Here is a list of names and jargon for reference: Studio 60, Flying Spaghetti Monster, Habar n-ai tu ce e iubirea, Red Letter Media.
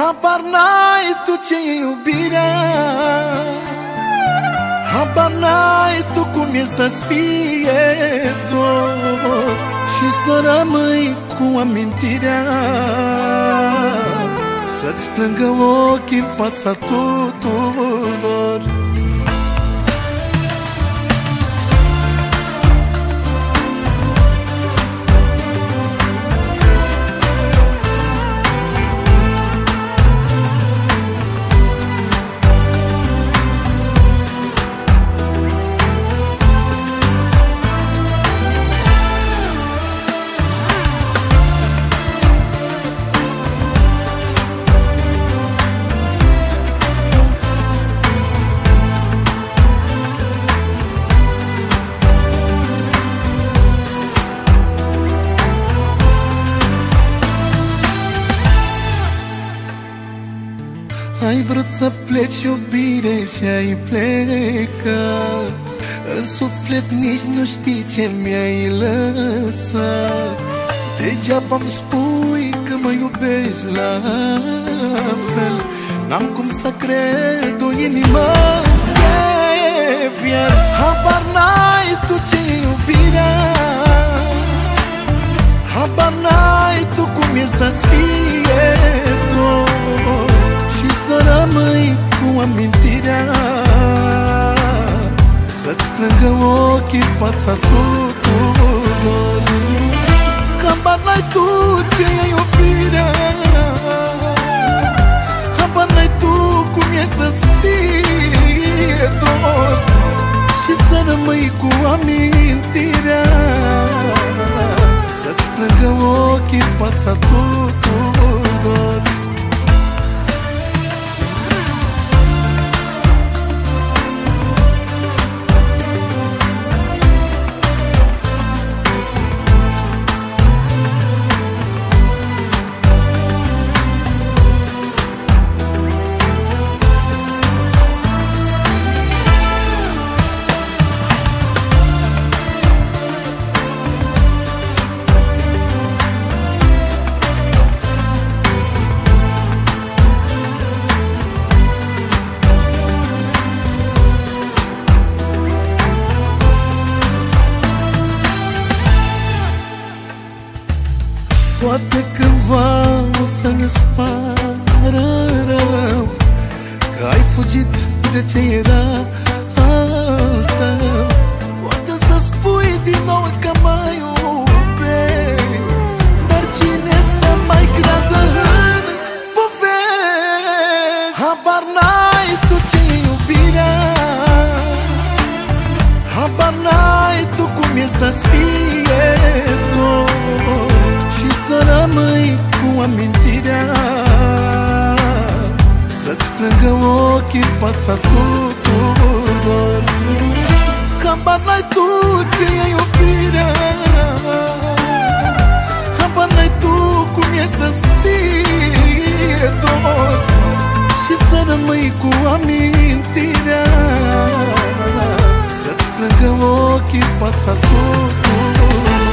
Habar n-ai tu ce e iubirea, habar n-ai tu cum e să-ți fie dor și să rămâi cu amintirea, să-ți plângă ochii în fața tuturor. Ai vrut să pleci, iubire, și ai plecat. În suflet nici nu știi ce mi-ai lăsat. Degeaba-mi spui că mă iubești la fel, n-am cum să cred o inimă de fier. Habar n-ai tu ce e iubirea, habar n-ai tu cum e să-ți fie dor și să rămâi cu amintirea, să-ți plângă ochii în fața tuturor. Habar n-ai tu ce e iubirea, habar n-ai tu cum e să-ți fie dor și să rămâi cu amintirea, să-ți plângă ochii în fața tuturor. Poate cândva o să-mi pară rău că ai fugit de ce era al tău. Poate să spui din nou că mă iubești, dar cine să mai creadă în povești? Habar n-ai tu ce e iubirea, habar n-ai tu cum e să-ți fie dor și să rămâi cu amintirea, să-ți plângă ochii în fața tuturor. Habar n-ai tu ce e iubirea, habar n-ai tu cum e să-ți fie dor și să rămâi cu amintirea, să-ți plângă ochii în fața tuturor.